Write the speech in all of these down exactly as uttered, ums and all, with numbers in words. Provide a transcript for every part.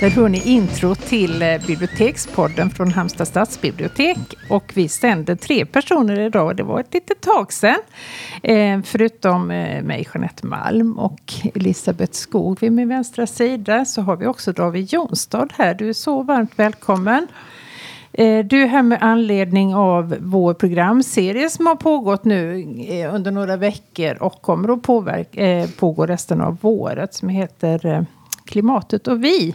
Där hör ni intro till bibliotekspodden från Hamstad stadsbibliotek. Och vi sänder tre personer idag. Det var ett litet tag sedan. Eh, förutom eh, mig, Jeanette Malm och Elisabeth Skog vid min vänstra sida. Så har vi också David Jonstad här. Du är så varmt välkommen. Eh, du är här med anledning av vår programserie som har pågått nu eh, under några veckor. Och kommer att påverka, eh, pågå resten av året, som heter eh, Klimatet och vi.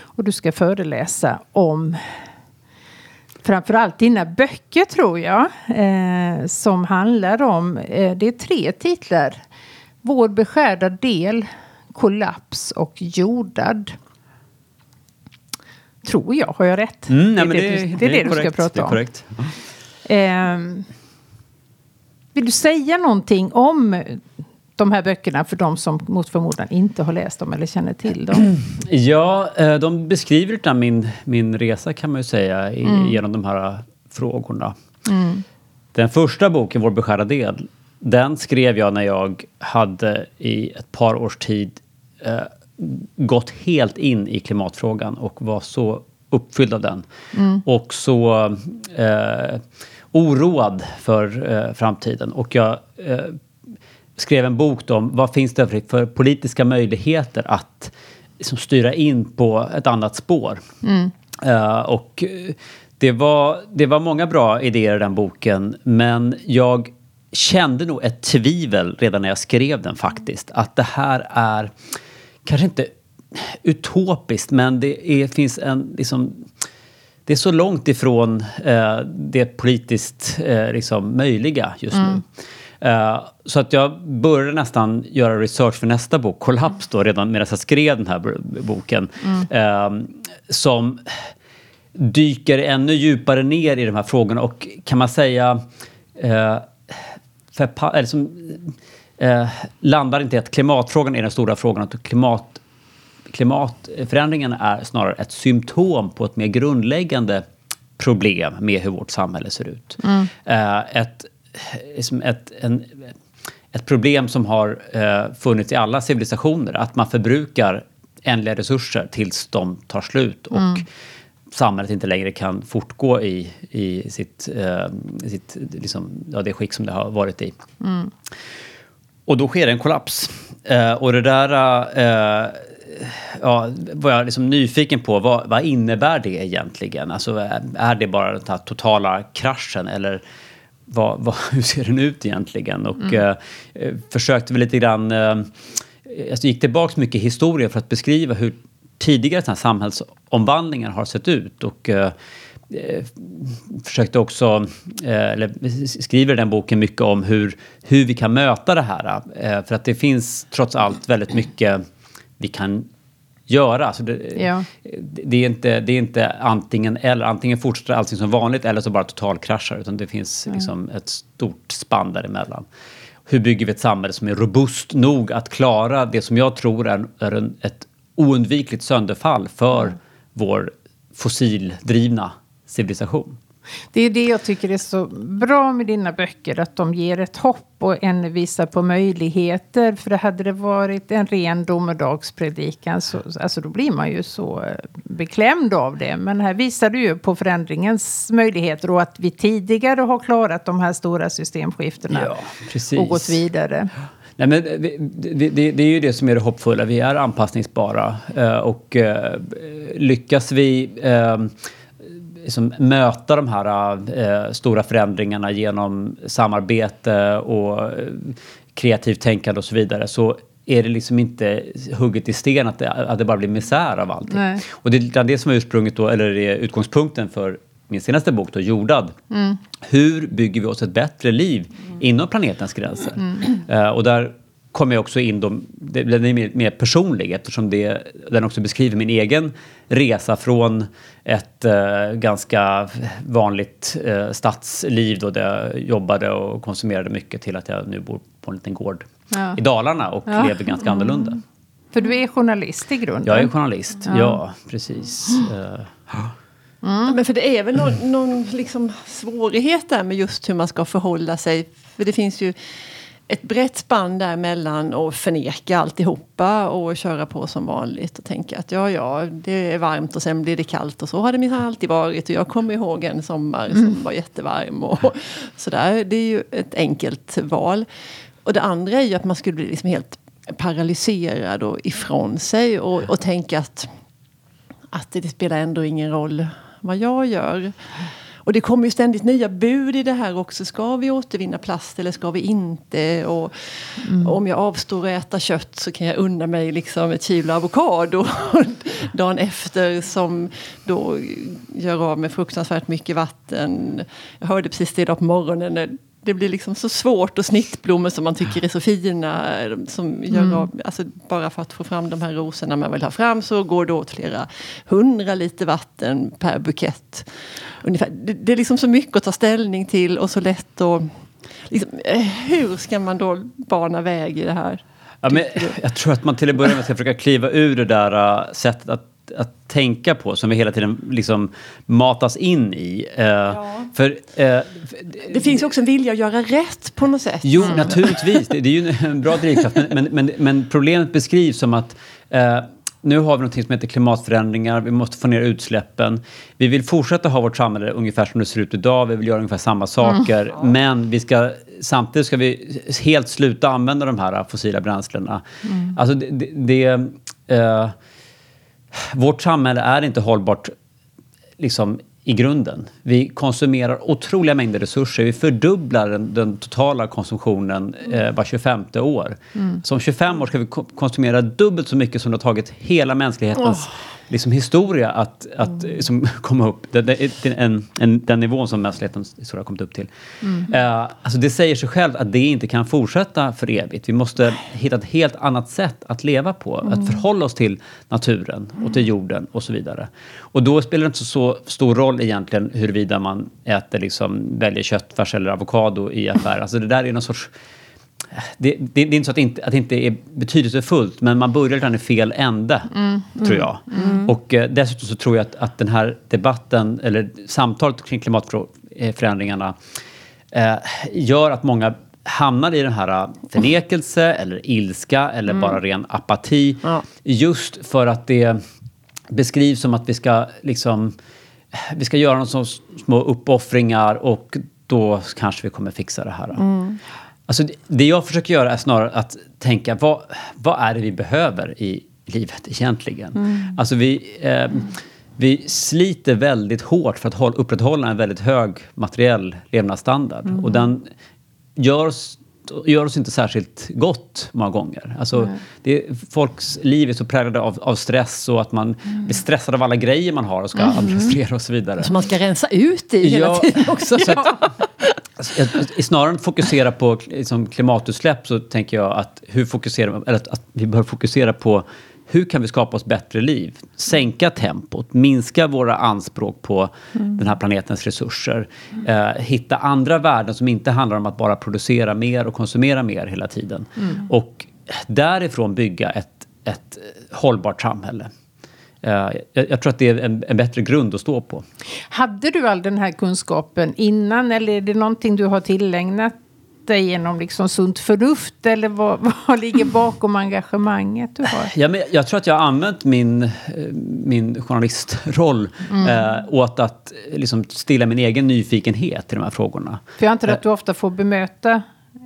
Och du ska föreläsa om framförallt dina böcker, tror jag. Eh, som handlar om, eh, det är tre titlar. Vår beskärda del, Collaps och Jordad. Tror jag, har jag rätt? Mm, nej, det, är det, det, du, det är det, det är du korrekt, ska prata om. Korrekt. Mm. Eh, vill du säga någonting om de här böckerna för de som mot förmodan inte har läst dem eller känner till dem? Ja, de beskriver utan min, min resa, kan man ju säga, mm. genom de här frågorna. Mm. Den första boken, Vår beskärda del, den skrev jag när jag hade i ett par års tid eh, gått helt in i klimatfrågan och var så uppfylld av den. Mm. Och så eh, oroad för eh, framtiden. Och jag eh, skrev en bok om vad finns det för, för politiska möjligheter att liksom styra in på ett annat spår. Mm. Uh, och det var, det var många bra idéer i den boken, men jag kände nog ett tvivel redan när jag skrev den faktiskt. Att det här är kanske inte utopiskt, men det är, finns en liksom... Det är så långt ifrån uh, det politiskt uh, liksom, möjliga just mm. nu. Uh, så att jag började nästan göra research för nästa bok, Kollaps då, redan medan jag skrev den här b- boken mm. uh, som dyker ännu djupare ner i de här frågorna och kan man säga uh, förpa- eller som, uh, landar inte i att klimatfrågan är den stora frågan, att klimat, klimatförändringen är snarare ett symptom på ett mer grundläggande problem med hur vårt samhälle ser ut. Mm. Uh, ett Ett, en, ett problem som har eh, funnits i alla civilisationer, att man förbrukar ändliga resurser tills de tar slut och mm. samhället inte längre kan fortgå i, i sitt, eh, sitt liksom, ja, det skick som det har varit i. Mm. Och då sker en kollaps. Eh, och det där eh, ja, var jag liksom nyfiken på, vad, vad innebär det egentligen? Alltså, är det bara den här totala kraschen eller... Vad, vad, hur ser den ut egentligen? Och mm. eh, försökte väl lite grann... Eh, alltså gick tillbaka mycket i historia för att beskriva hur tidigare såna här samhällsomvandlingar har sett ut. Och eh, försökte också... Eh, eller skriver den boken mycket om hur, hur vi kan möta det här. Eh, för att det finns trots allt väldigt mycket vi kan... göra. Alltså det, ja. det, är inte, det är inte antingen eller. Antingen fortsätter allting som vanligt eller så bara totalkraschar. Utan det finns mm. liksom ett stort spann däremellan. Hur bygger vi ett samhälle som är robust nog att klara det som jag tror är, är en, ett oundvikligt sönderfall för mm. vår fossildrivna civilisation? Det är det jag tycker är så bra med dina böcker, att de ger ett hopp och en visar på möjligheter. För hade det varit en ren domedagspredikan så alltså då blir man ju så beklämd av det. Men här visar du ju på förändringens möjligheter och att vi tidigare har klarat de här stora systemskiftena ja, precis. Och gått vidare. Nej, men det, det, det är ju det som är det hoppfulla. Vi är anpassningsbara och lyckas vi... Liksom möta de här äh, stora förändringarna genom samarbete och äh, kreativt tänkande och så vidare, så är det liksom inte hugget i sten att det, att det bara blir misär av allting. Nej. Och det är det som är ursprunget då, eller är utgångspunkten för min senaste bok då, Jordad. Mm. Hur bygger vi oss ett bättre liv mm. inom planetens gränser? Mm. Äh, och där kommer jag också in, de, den är mer, mer personlig eftersom det, den också beskriver min egen resa från ett eh, ganska vanligt eh, stadsliv då där jag jobbade och konsumerade mycket till att jag nu bor på en liten gård ja. i Dalarna och ja. lever ganska mm. annorlunda. För du är journalist i grunden? Jag är journalist, ja, ja precis. Mm. Mm. Men för det är väl någon, någon liksom svårighet där med just hur man ska förhålla sig, för det finns ju ett brett spann däremellan och förneka alltihopa och köra på som vanligt och tänka att ja, ja, det är varmt och sen blir det kallt och så har det minst alltid varit. Och jag kommer ihåg en sommar som mm. var jättevarm och sådär. Det är ju ett enkelt val. Och det andra är ju att man skulle bli liksom helt paralyserad och ifrån sig och, och tänka att, att det spelar ändå ingen roll vad jag gör. Och det kommer ju ständigt nya bud i det här också. Ska vi återvinna plast eller ska vi inte? Och, mm. och om jag avstår att äta kött så kan jag unna mig liksom ett kilo avokado dagen efter som då gör av med fruktansvärt mycket vatten. Jag hörde precis det idag på morgonen när det blir liksom så svårt och snittblommor som man tycker är så fina. Som gör mm. av, alltså bara för att få fram de här rosorna man vill ha fram så går det åt flera hundra liter vatten per bukett. Ungefär. Det, det är liksom så mycket att ta ställning till och så lätt att... Liksom, hur ska man då bana väg i det här? Ja, men jag tror att man till en början ska försöka kliva ur det där uh, sättet att att tänka på som vi hela tiden liksom matas in i. Eh, ja. för, eh, det finns också en vilja att göra rätt på något sätt. Jo, mm. naturligtvis. Det, det är ju en bra drivkraft. Men, men, men problemet beskrivs som att eh, nu har vi något som heter klimatförändringar. Vi måste få ner utsläppen. Vi vill fortsätta ha vårt samhälle ungefär som det ser ut idag. Vi vill göra ungefär samma saker. Mm. Ja. Men vi ska, samtidigt ska vi helt sluta använda de här fossila bränslena. Mm. Alltså det... det, det eh, vårt samhälle är inte hållbart liksom, i grunden. Vi konsumerar otroliga mängder resurser. Vi fördubblar den, den totala konsumtionen eh, var tjugofemte år. Mm. Så om tjugofem år ska vi ko- konsumera dubbelt så mycket som det har tagit hela mänsklighetens oh. liksom, historia att, att mm. som, komma upp. Den, den, den, den nivån som mänsklighetens historia har kommit upp till. Mm. Eh, alltså det säger sig själv att det inte kan fortsätta för evigt. Vi måste hitta ett helt annat sätt att leva på. Mm. Att förhålla oss till naturen och till jorden och så vidare. Och då spelar det inte så, så stor roll egentligen huruvida man äter liksom, väljer köttfärs eller avokado i affär. Alltså det där är någon sorts det, det, det är inte så att det inte, att det inte är betydelsefullt, men man börjar redan i fel ände, mm, tror jag. Mm. Och eh, dessutom så tror jag att, att den här debatten eller samtalet kring klimatförändringarna eh, gör att många hamnar i den här förnekelse eller ilska eller mm. bara ren apati. Ja. Just för att det beskrivs som att vi ska liksom vi ska göra några små uppoffringar och då kanske vi kommer fixa det här. Mm. Alltså det, det jag försöker göra är snarare att tänka vad, vad är det vi behöver i livet egentligen? Mm. Alltså vi, eh, vi sliter väldigt hårt för att håll, upprätthålla en väldigt hög materiell levnadsstandard. Mm. Och den gör oss, gör oss inte särskilt gott många gånger. Alltså, mm. det, folks liv är så präglade av, av stress och att man mm. blir stressad av alla grejer man har och ska mm. administrera och så vidare. Så man ska rensa ut i hela ja, tiden också. Så att, alltså, snarare än att fokusera på liksom, klimatutsläpp så tänker jag att, hur fokuserar, eller att, att vi bör fokusera på hur kan vi skapa oss bättre liv? Sänka tempot, minska våra anspråk på mm. den här planetens resurser. Eh, hitta andra värden som inte handlar om att bara producera mer och konsumera mer hela tiden. Mm. Och därifrån bygga ett, ett hållbart samhälle. Eh, jag, jag tror att det är en, en bättre grund att stå på. Hade du all den här kunskapen innan eller är det någonting du har tillägnat genom liksom sunt förnuft eller vad, vad ligger bakom engagemanget du har? Ja, men jag tror att jag har använt min, min journalistroll mm. eh, åt att liksom stilla min egen nyfikenhet i de här frågorna. För jag antar att du ofta får bemöta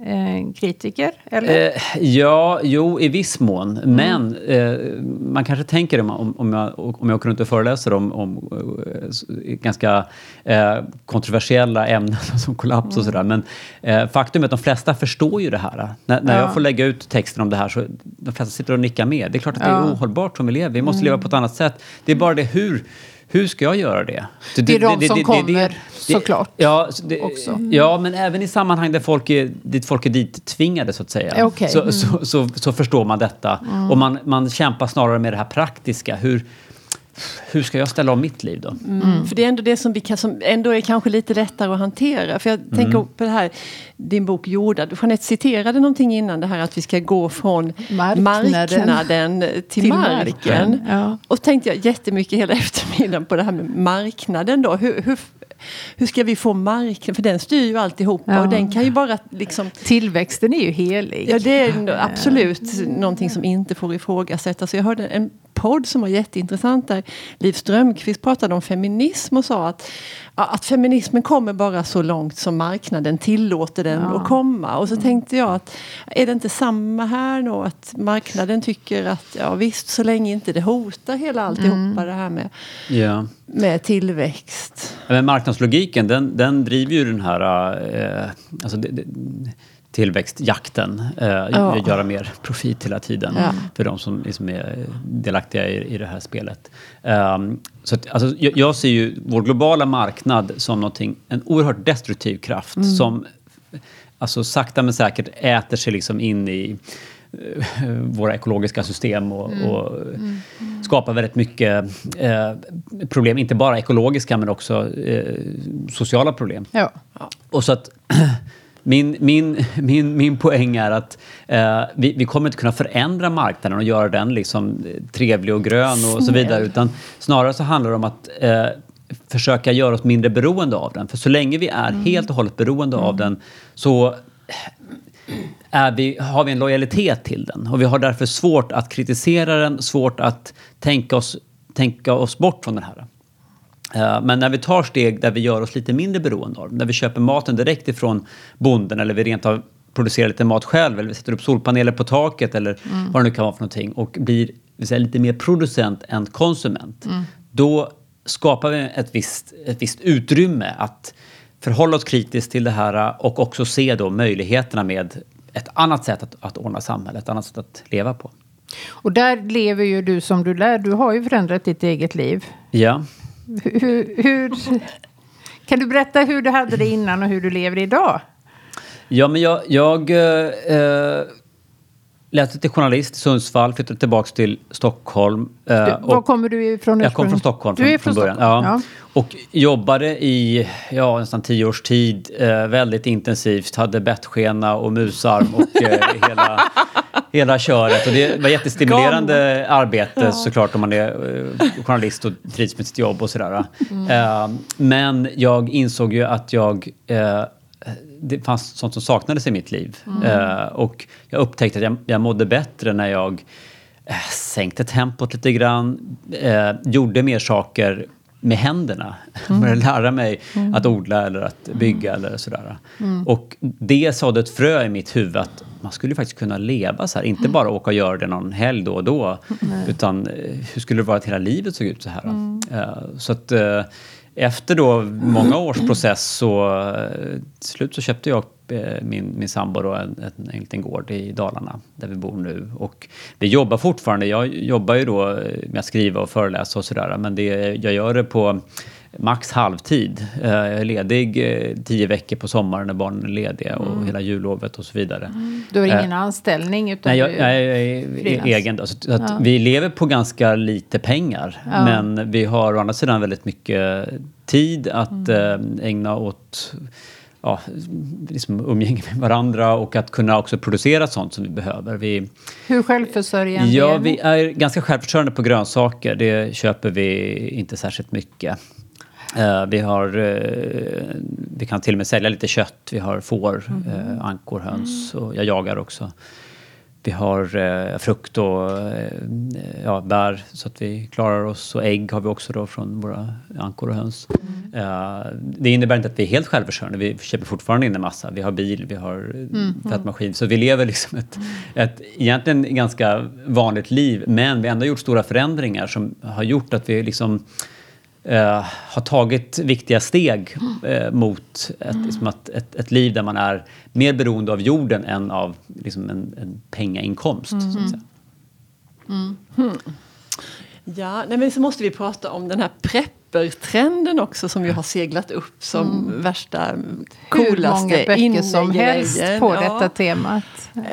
eh, kritiker, eller? Eh, ja, jo, i viss mån. Mm. Men eh, man kanske tänker om, om, jag, om jag åker runt och föreläser om, om eh, ganska eh, kontroversiella ämnen som kollaps mm. och sådär. Men eh, faktum är att de flesta förstår ju det här. När, när ja. jag får lägga ut texten om det här så de flesta sitter och nickar med. Det är klart att ja. det är ohållbart som vi lever. Vi måste mm. leva på ett annat sätt. Det är bara det hur... Hur ska jag göra det? Det, det är de det, som det, kommer, det, det, såklart. Ja, det, också. Ja, men även i sammanhang där folk är dit, folk är dit tvingade så att säga. Okay. Så, mm. så, så, så förstår man detta. Mm. Och man, man kämpar snarare med det här praktiska. Hur, hur ska jag ställa om mitt liv då? Mm. Mm. För det är ändå det som, vi kan, som ändå är kanske lite lättare att hantera. För jag mm. tänker på det här, din bok Jordad. Jeanette citerade någonting innan det här att vi ska gå från marknaden, marknaden till, till marken. marken. Ja. Och tänkte jag jättemycket hela eftermiddagen på det här med marknaden då. Hur, hur, hur ska vi få marken? För den styr ju alltihopa, ja. Och den kan ju bara liksom... Tillväxten är ju helig. Ja, det är absolut mm. någonting som inte får ifrågasättas. Jag hörde en podd som var jätteintressant där Liv Strömqvist pratade om feminism och sa att, att feminismen kommer bara så långt som marknaden tillåter den ja. Att komma. Och så tänkte jag att är det inte samma här då, att marknaden tycker att ja visst, så länge inte det hotar hela alltihopa mm. det här med, yeah. med tillväxt. Men marknadslogiken, den, den driver ju den här... Eh, alltså det, det, tillväxtjakten, eh, ja. Göra mer profit hela tiden ja. För de som liksom är delaktiga i, i det här spelet. Um, så att, alltså, jag, jag ser ju vår globala marknad som någonting, en oerhört destruktiv kraft mm. som alltså, sakta men säkert äter sig liksom in i uh, våra ekologiska system och, mm. och mm. skapar väldigt mycket uh, problem, inte bara ekologiska men också uh, sociala problem. Ja. Och så att Min, min, min, min poäng är att eh, vi, vi kommer inte kunna förändra marknaden och göra den liksom trevlig och grön och så vidare. Utan snarare så handlar det om att eh, försöka göra oss mindre beroende av den. För så länge vi är mm. helt och hållet beroende mm. av den så är vi, har vi en lojalitet till den. Och vi har därför svårt att kritisera den, svårt att tänka oss, tänka oss bort från den här. Men när vi tar steg där vi gör oss lite mindre beroende av, när vi köper maten direkt ifrån bonden eller vi rent av producerar lite mat själv eller vi sätter upp solpaneler på taket eller mm. vad det nu kan vara för någonting och blir vill säga, lite mer producent än konsument, mm. då skapar vi ett visst, ett visst utrymme att förhålla oss kritiskt till det här och också se då möjligheterna med ett annat sätt att, att ordna samhället, ett annat sätt att leva på. Och där lever ju du som du lär, du har ju förändrat ditt eget liv. Ja. Hur, hur, kan du berätta hur du hade det innan och hur du lever idag? Ja, men jag, jag eh, läste till journalist i Sundsvall, flyttade tillbaka till Stockholm. Eh, du, var och, kommer du ifrån? Jag kom från Stockholm från, du är från, från början. Stockholm, ja. Ja. Och jobbade i ja, nästan tio års tid eh, väldigt intensivt. Hade bettskena och musarm och eh, hela... hela köret och det var jättestimulerande God. arbete ja. Såklart om man är eh, journalist och trivs med sitt jobb och sådär. Mm. Eh, men jag insåg ju att jag eh, det fanns sånt som saknades i mitt liv mm. eh, och jag upptäckte att jag, jag mådde bättre när jag eh, sänkte tempot lite grann, eh, gjorde mer saker med händerna. Mm. Började lära mig mm. att odla eller att bygga mm. eller sådär. Mm. Och det sådde ett frö i mitt huvud att man skulle faktiskt kunna leva så här. Inte bara åka och göra det någon helg då och då. Mm. Utan hur skulle det vara att hela livet såg ut så här? Mm. Uh, så att uh, efter då många års process så uh, till slut så köpte jag min, min sambo då en, en, en liten gård i Dalarna där vi bor nu och vi jobbar fortfarande, jag jobbar ju då med att skriva och föreläsa och sådär men det, jag gör det på max halvtid, jag är ledig tio veckor på sommaren när barnen är lediga och mm. hela jullovet och så vidare. Mm. Du har ingen eh, anställning utan nej, jag, du är, jag är egen då, så att ja. Vi lever på ganska lite pengar ja. Men vi har å andra sidan väldigt mycket tid att mm. eh, ägna åt ja, liksom umgänge med varandra och att kunna också producera sånt som vi behöver. Vi, Hur självförsörjande ja, är vi? Ja, vi är ganska självförsörjande på grönsaker. Det köper vi inte särskilt mycket. Uh, vi, har, uh, vi kan till och med sälja lite kött. Vi har får, mm. uh, ankor, höns och jag jagar också. Vi har uh, frukt och uh, ja, bär så att vi klarar oss. Och ägg har vi också då från våra ankor och höns. Mm. Uh, det innebär inte att vi är helt självförsörjande. Vi köper fortfarande in en massa. Vi har bil, vi har mm. tvättmaskin. Så vi lever liksom ett, mm. ett egentligen ganska vanligt liv. Men vi har ändå gjort stora förändringar som har gjort att vi liksom... Uh, har tagit viktiga steg uh, mot ett, mm. liksom att, ett, ett liv där man är mer beroende av jorden än av liksom en, en pengainkomst. Mm. Så att säga. Mm. Mm. Ja, nej, men så måste vi prata om den här preppertrenden också som ju har seglat upp som mm. värsta coolaste inne grejen. Som helst på ja. Detta temat.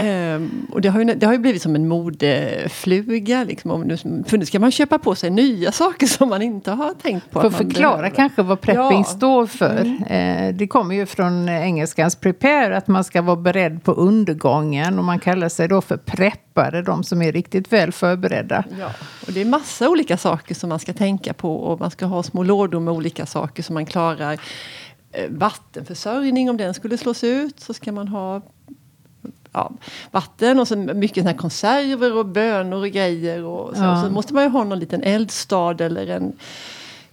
Um, och det har, ju, det har ju blivit som en modefluga. Liksom, om nu, för nu ska man köpa på sig nya saker som man inte har tänkt på. För att förklara behöver. Kanske vad prepping ja. Står för. Mm. Uh, det kommer ju från engelskans prepare att man ska vara beredd på undergången och man kallar sig då för preppare, de som är riktigt väl förberedda. Ja. Och det är massa olika saker som man ska tänka på. Och man ska ha små lådor med olika saker som man klarar. Vattenförsörjning, om den skulle slås ut så ska man ha ja, vatten. Och så mycket såna här konserver och bönor och grejer. Och så, ja. Och så måste man ju ha någon liten eldstad eller en...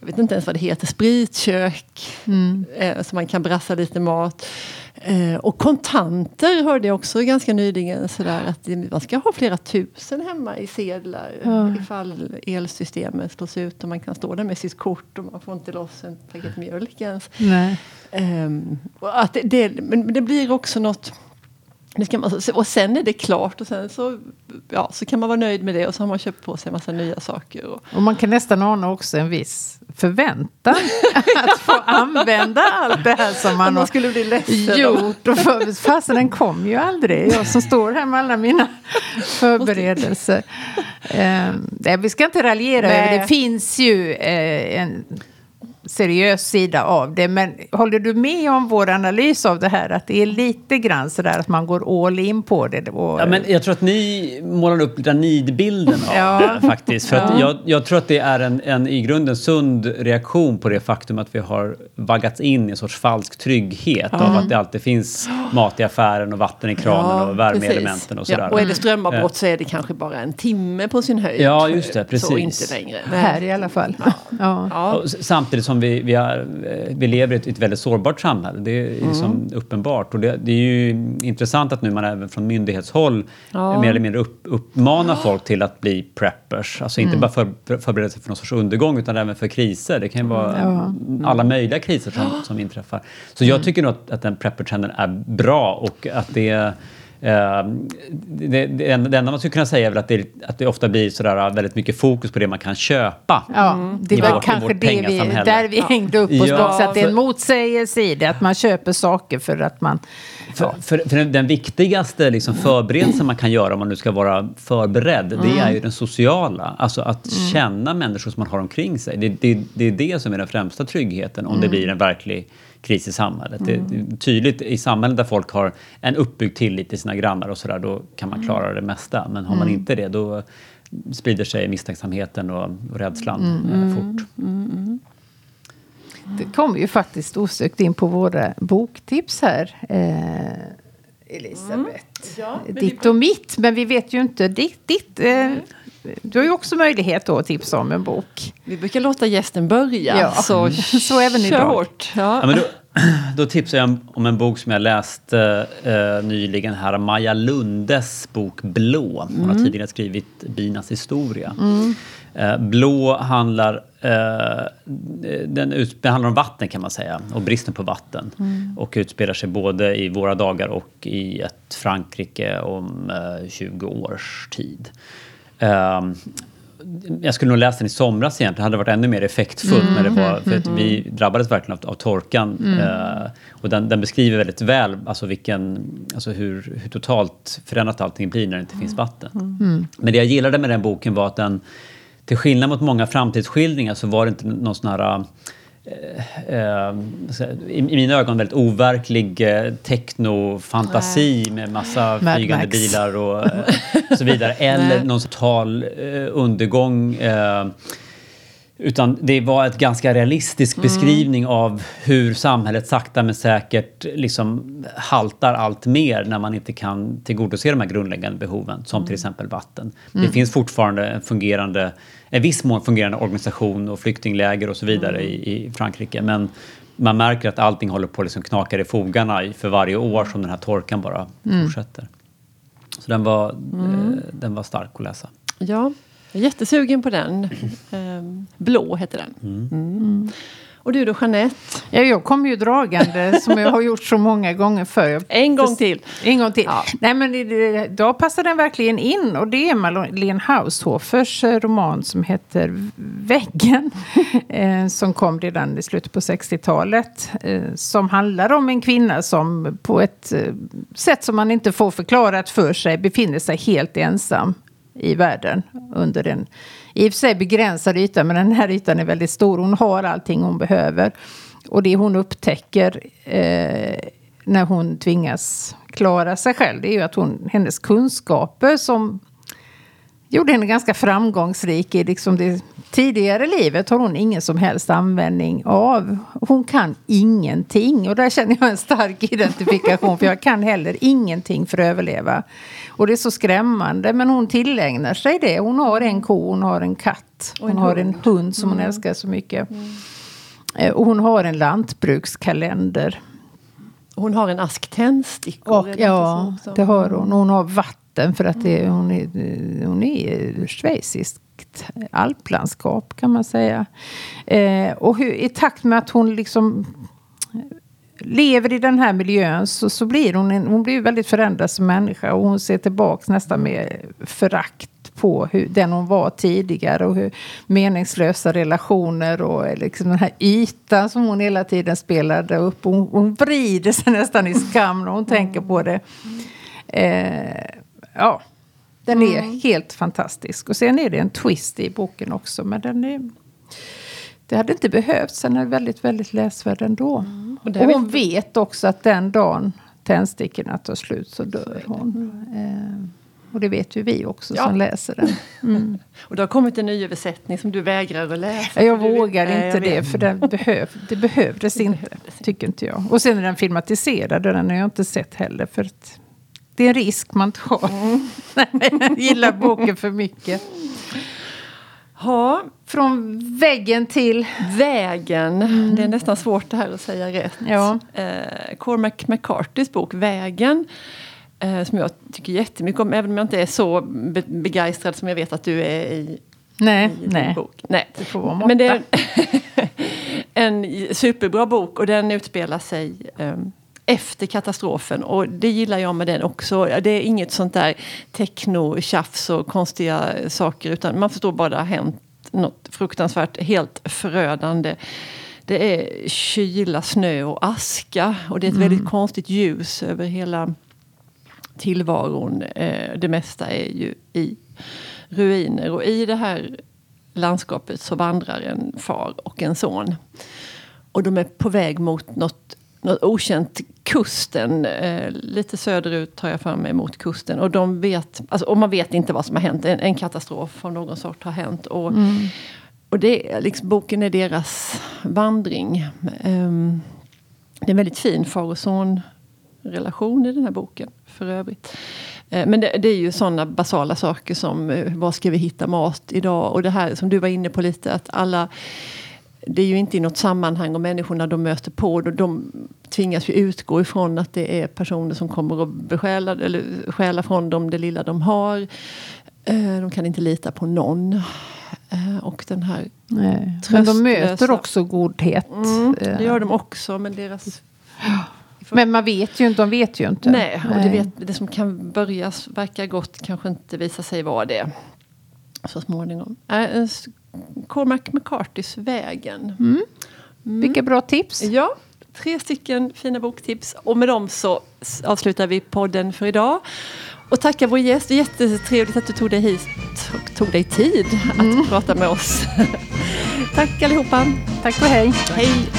Jag vet inte ens vad det heter, spritkök mm. eh, så man kan brassa lite mat. Eh, och kontanter hörde jag också ganska nyligen sådär att man ska ha flera tusen hemma i sedlar mm. ifall elsystemet slås ut och man kan stå där med sitt kort och man får inte loss en paket mjölk ens. Mm. Eh, och att det, det, men det blir också något... Man, och sen är det klart och sen så, ja, så kan man vara nöjd med det och så har man köpt på sig en massa nya saker. Och, och man kan nästan ana också en viss förväntan att få använda allt det här som man, man skulle bli ledsen gjort. Och för, fast den kom ju aldrig. Jag som står här med alla mina förberedelser. um, det, vi ska inte raljera över. Det finns ju eh, en... seriös sida av det, men håller du med om vår analys av det här att det är lite grann sådär att man går all in på det? Och... Ja, men jag tror att ni målar upp den nidbilden av ja. det faktiskt, för ja. att jag, jag tror att det är en, en i grunden sund reaktion på det faktum att vi har vaggats in i en sorts falsk trygghet mm. av att det alltid finns mat i affären och vatten i kranen ja, och värmeelementen och sådär. Ja, och är det strömavbrott så är det kanske bara en timme på sin höjd. Ja, just det, precis. Så inte längre. Men... Här i alla fall. Ja. Ja. Ja. Samtidigt som Vi, vi, är, vi lever i ett, ett väldigt sårbart samhälle. Det är mm. liksom uppenbart. Och det, det är ju intressant att nu man även från myndighetshåll ja. mer eller mindre upp, uppmanar ja. folk till att bli preppers. Alltså inte mm. bara för, förbereda sig för någon sorts undergång utan även för kriser. Det kan ju vara ja. alla möjliga kriser som, som inträffar. Så jag tycker nog att, att den preppertrenden är bra och att det... Uh, det, det, det enda man skulle kunna säga är väl att det, att det ofta blir sådär väldigt mycket fokus på det man kan köpa. Ja, det var vårt, kanske det vi, där vi ja. hängde upp oss ja, också, att det är en motsägelse i det, att man köper saker för att man... För, ja. för, för den viktigaste liksom förberedelsen man kan göra om man nu ska vara förberedd, mm. det är ju den sociala. Alltså att mm. känna människor som man har omkring sig. Det, det, det är det som är den främsta tryggheten om mm. det blir en verklig... kris i samhället. Mm. Det är tydligt i samhället där folk har en uppbyggd tillit till sina grannar och sådär, då kan man klara det mesta. Men har man inte det, då sprider sig misstänksamheten och, och rädslan mm. fort. Mm. Mm. Det kommer ju faktiskt osökt in på våra boktips här. Eh. Elisabeth. Mm. Ja, ditt och mitt, men vi vet ju inte ditt. ditt eh, du har ju också möjlighet då att tipsa om en bok. Vi brukar låta gästen börja. Ja. Så, så även idag. Ja. Ja, men då, då tipsar jag om en bok som jag läst eh, nyligen här. Maja Lundes bok Blå. Hon mm. har tidigare skrivit Binas historia. Mm. Eh, Blå handlar... Uh, den, ut, den handlar om vatten kan man säga och bristen på vatten mm. och utspelar sig både i våra dagar och i ett Frankrike om uh, tjugo års tid. Uh, jag skulle nog läsa den i somras egentligen, det hade varit ännu mer effektfullt mm. när det var, för att vi drabbades verkligen av, av torkan mm. uh, och den, den beskriver väldigt väl alltså vilken, alltså hur, hur totalt förändrat allting blir när det inte finns vatten. Mm. Men det jag gillade med den boken var att den, till skillnad mot många framtidsskildringar, så var det inte någon sån här eh, eh, i, i mina ögon väldigt overklig eh, technofantasi Nej. med massa Mad flygande Max. bilar och eh, så vidare. Eller Nej. någon total eh, undergång. Eh, utan det var ett ganska realistisk mm. beskrivning av hur samhället sakta men säkert liksom haltar allt mer när man inte kan tillgodose de här grundläggande behoven, som mm. till exempel vatten. Mm. Det finns fortfarande en fungerande, en viss mån fungerande organisation och flyktingläger och så vidare mm. i, i Frankrike, men man märker att allting håller på att liksom knaka i fogarna för varje år som den här torkan bara mm. fortsätter. Så den var, mm. eh, den var stark att läsa. Ja. Jag är jättesugen på den. Blå heter den. Mm. Mm. Och du då, Jeanette? Ja, jag kommer ju dragande som jag har gjort så många gånger förr. En gång till. En gång till. Ja. Nej, men då passar den verkligen in. Och det är Malin Haushoffers roman som heter Väggen. Som kom redan i slutet på sextiotalet. Som handlar om en kvinna som på ett sätt som man inte får förklarat för sig befinner sig helt ensam i världen under en i och för sig begränsad yta, men den här ytan är väldigt stor. Hon har allting hon behöver, och det hon upptäcker eh, när hon tvingas klara sig själv, det är ju att hon, hennes kunskaper som gjorde henne ganska framgångsrik i liksom det tidigare livet. Har hon ingen som helst användning av. Hon kan ingenting. Och där känner jag en stark identifikation. För jag kan heller ingenting för att överleva. Och det är så skrämmande. Men hon tillägnar sig det. Hon har en ko, hon har en katt. Hon en har hund. en hund som hon mm. älskar så mycket. Mm. Och hon har en lantbrukskalender. Hon har en asktändstickor. Och, ja, så, så. det har hon. Hon har vatten. För att det, hon är, hon är schweiziskt alplandskap kan man säga. Eh, och hur, i takt med att hon liksom lever i den här miljön så, så blir hon, en, hon blir väldigt förändrad som människa. Och hon ser tillbaka nästan med förakt på hur, den hon var tidigare. Och hur meningslösa relationer och liksom den här ytan som hon hela tiden spelade upp. Och hon, hon vrider sig nästan i skam när hon tänker på det. Eh, Ja, den är mm. helt fantastisk. Och sen är det en twist i boken också. Men den är... Det hade inte behövts. Den är väldigt, väldigt läsvärd ändå. Mm. Och, och hon vi... vet också att den dagen tändstickorna tar slut så dör så hon. Mm. Eh, och det vet ju vi också ja. som läser den. Mm. Och det har kommit en ny översättning som du vägrar att läsa. Jag vågar vet, inte nej, jag det. För den behöv, det behövdes det inte, behövdes. Tycker inte jag. Och sen är den filmatiserad. Och den har jag inte sett heller för att... Det är en risk man tar. Mm. Jag gillar boken för mycket. Ja, från väggen till... Vägen. Mm. Det är nästan svårt det här att säga rätt. Ja. Eh, Cormac McCarthys bok Vägen. Eh, som jag tycker jättemycket om. Även om jag inte är så be- begeistrad som jag vet att du är i, nej, i din nej. bok. Nej, det får vara måtta. Men det är en, en superbra bok. Och den utspelar sig... Eh, efter katastrofen. Och det gillar jag med den också. Det är inget sånt där techno-tjafs och konstiga saker. Utan man förstår bara det har hänt något fruktansvärt helt förödande. Det är kyla, snö och aska. Och det är ett mm. väldigt konstigt ljus över hela tillvaron. Det mesta är ju i ruiner. Och i det här landskapet så vandrar en far och en son. Och de är på väg mot något Något okänt kusten. Eh, lite söderut tar jag fram mig mot kusten. Och, de vet, alltså, och man vet inte vad som har hänt. En, en katastrof av någon sort har hänt. Och, mm. och det, liksom, boken är deras vandring. Um, det är en väldigt fin far och son relation i den här boken för övrigt. Eh, men det, det är ju sådana basala saker som eh, var ska vi hitta mat idag? Och det här som du var inne på lite att alla... Det är ju inte i något sammanhang och människorna de möter på. De, de tvingas ju utgå ifrån att det är personer som kommer att beskäla, eller stjäla från dem det lilla de har. De kan inte lita på någon. Och den här Nej, men de möter också godhet. Mm, det gör de också, men deras... Men man vet ju inte, de vet ju inte. Nej, och det, vet, det som kan börja verka gott kanske inte visar sig vara det. Så småningom. Cormac McCarthys Vägen. Mm. Mm. Vilka bra tips. Ja, tre stycken fina boktips. Och med dem så avslutar vi podden för idag. Och tackar vår gäst. Det är jättetrevligt att du tog dig hit och tog dig tid att mm. prata med oss. Tack allihopa. Tack och hej. Tack. Hej.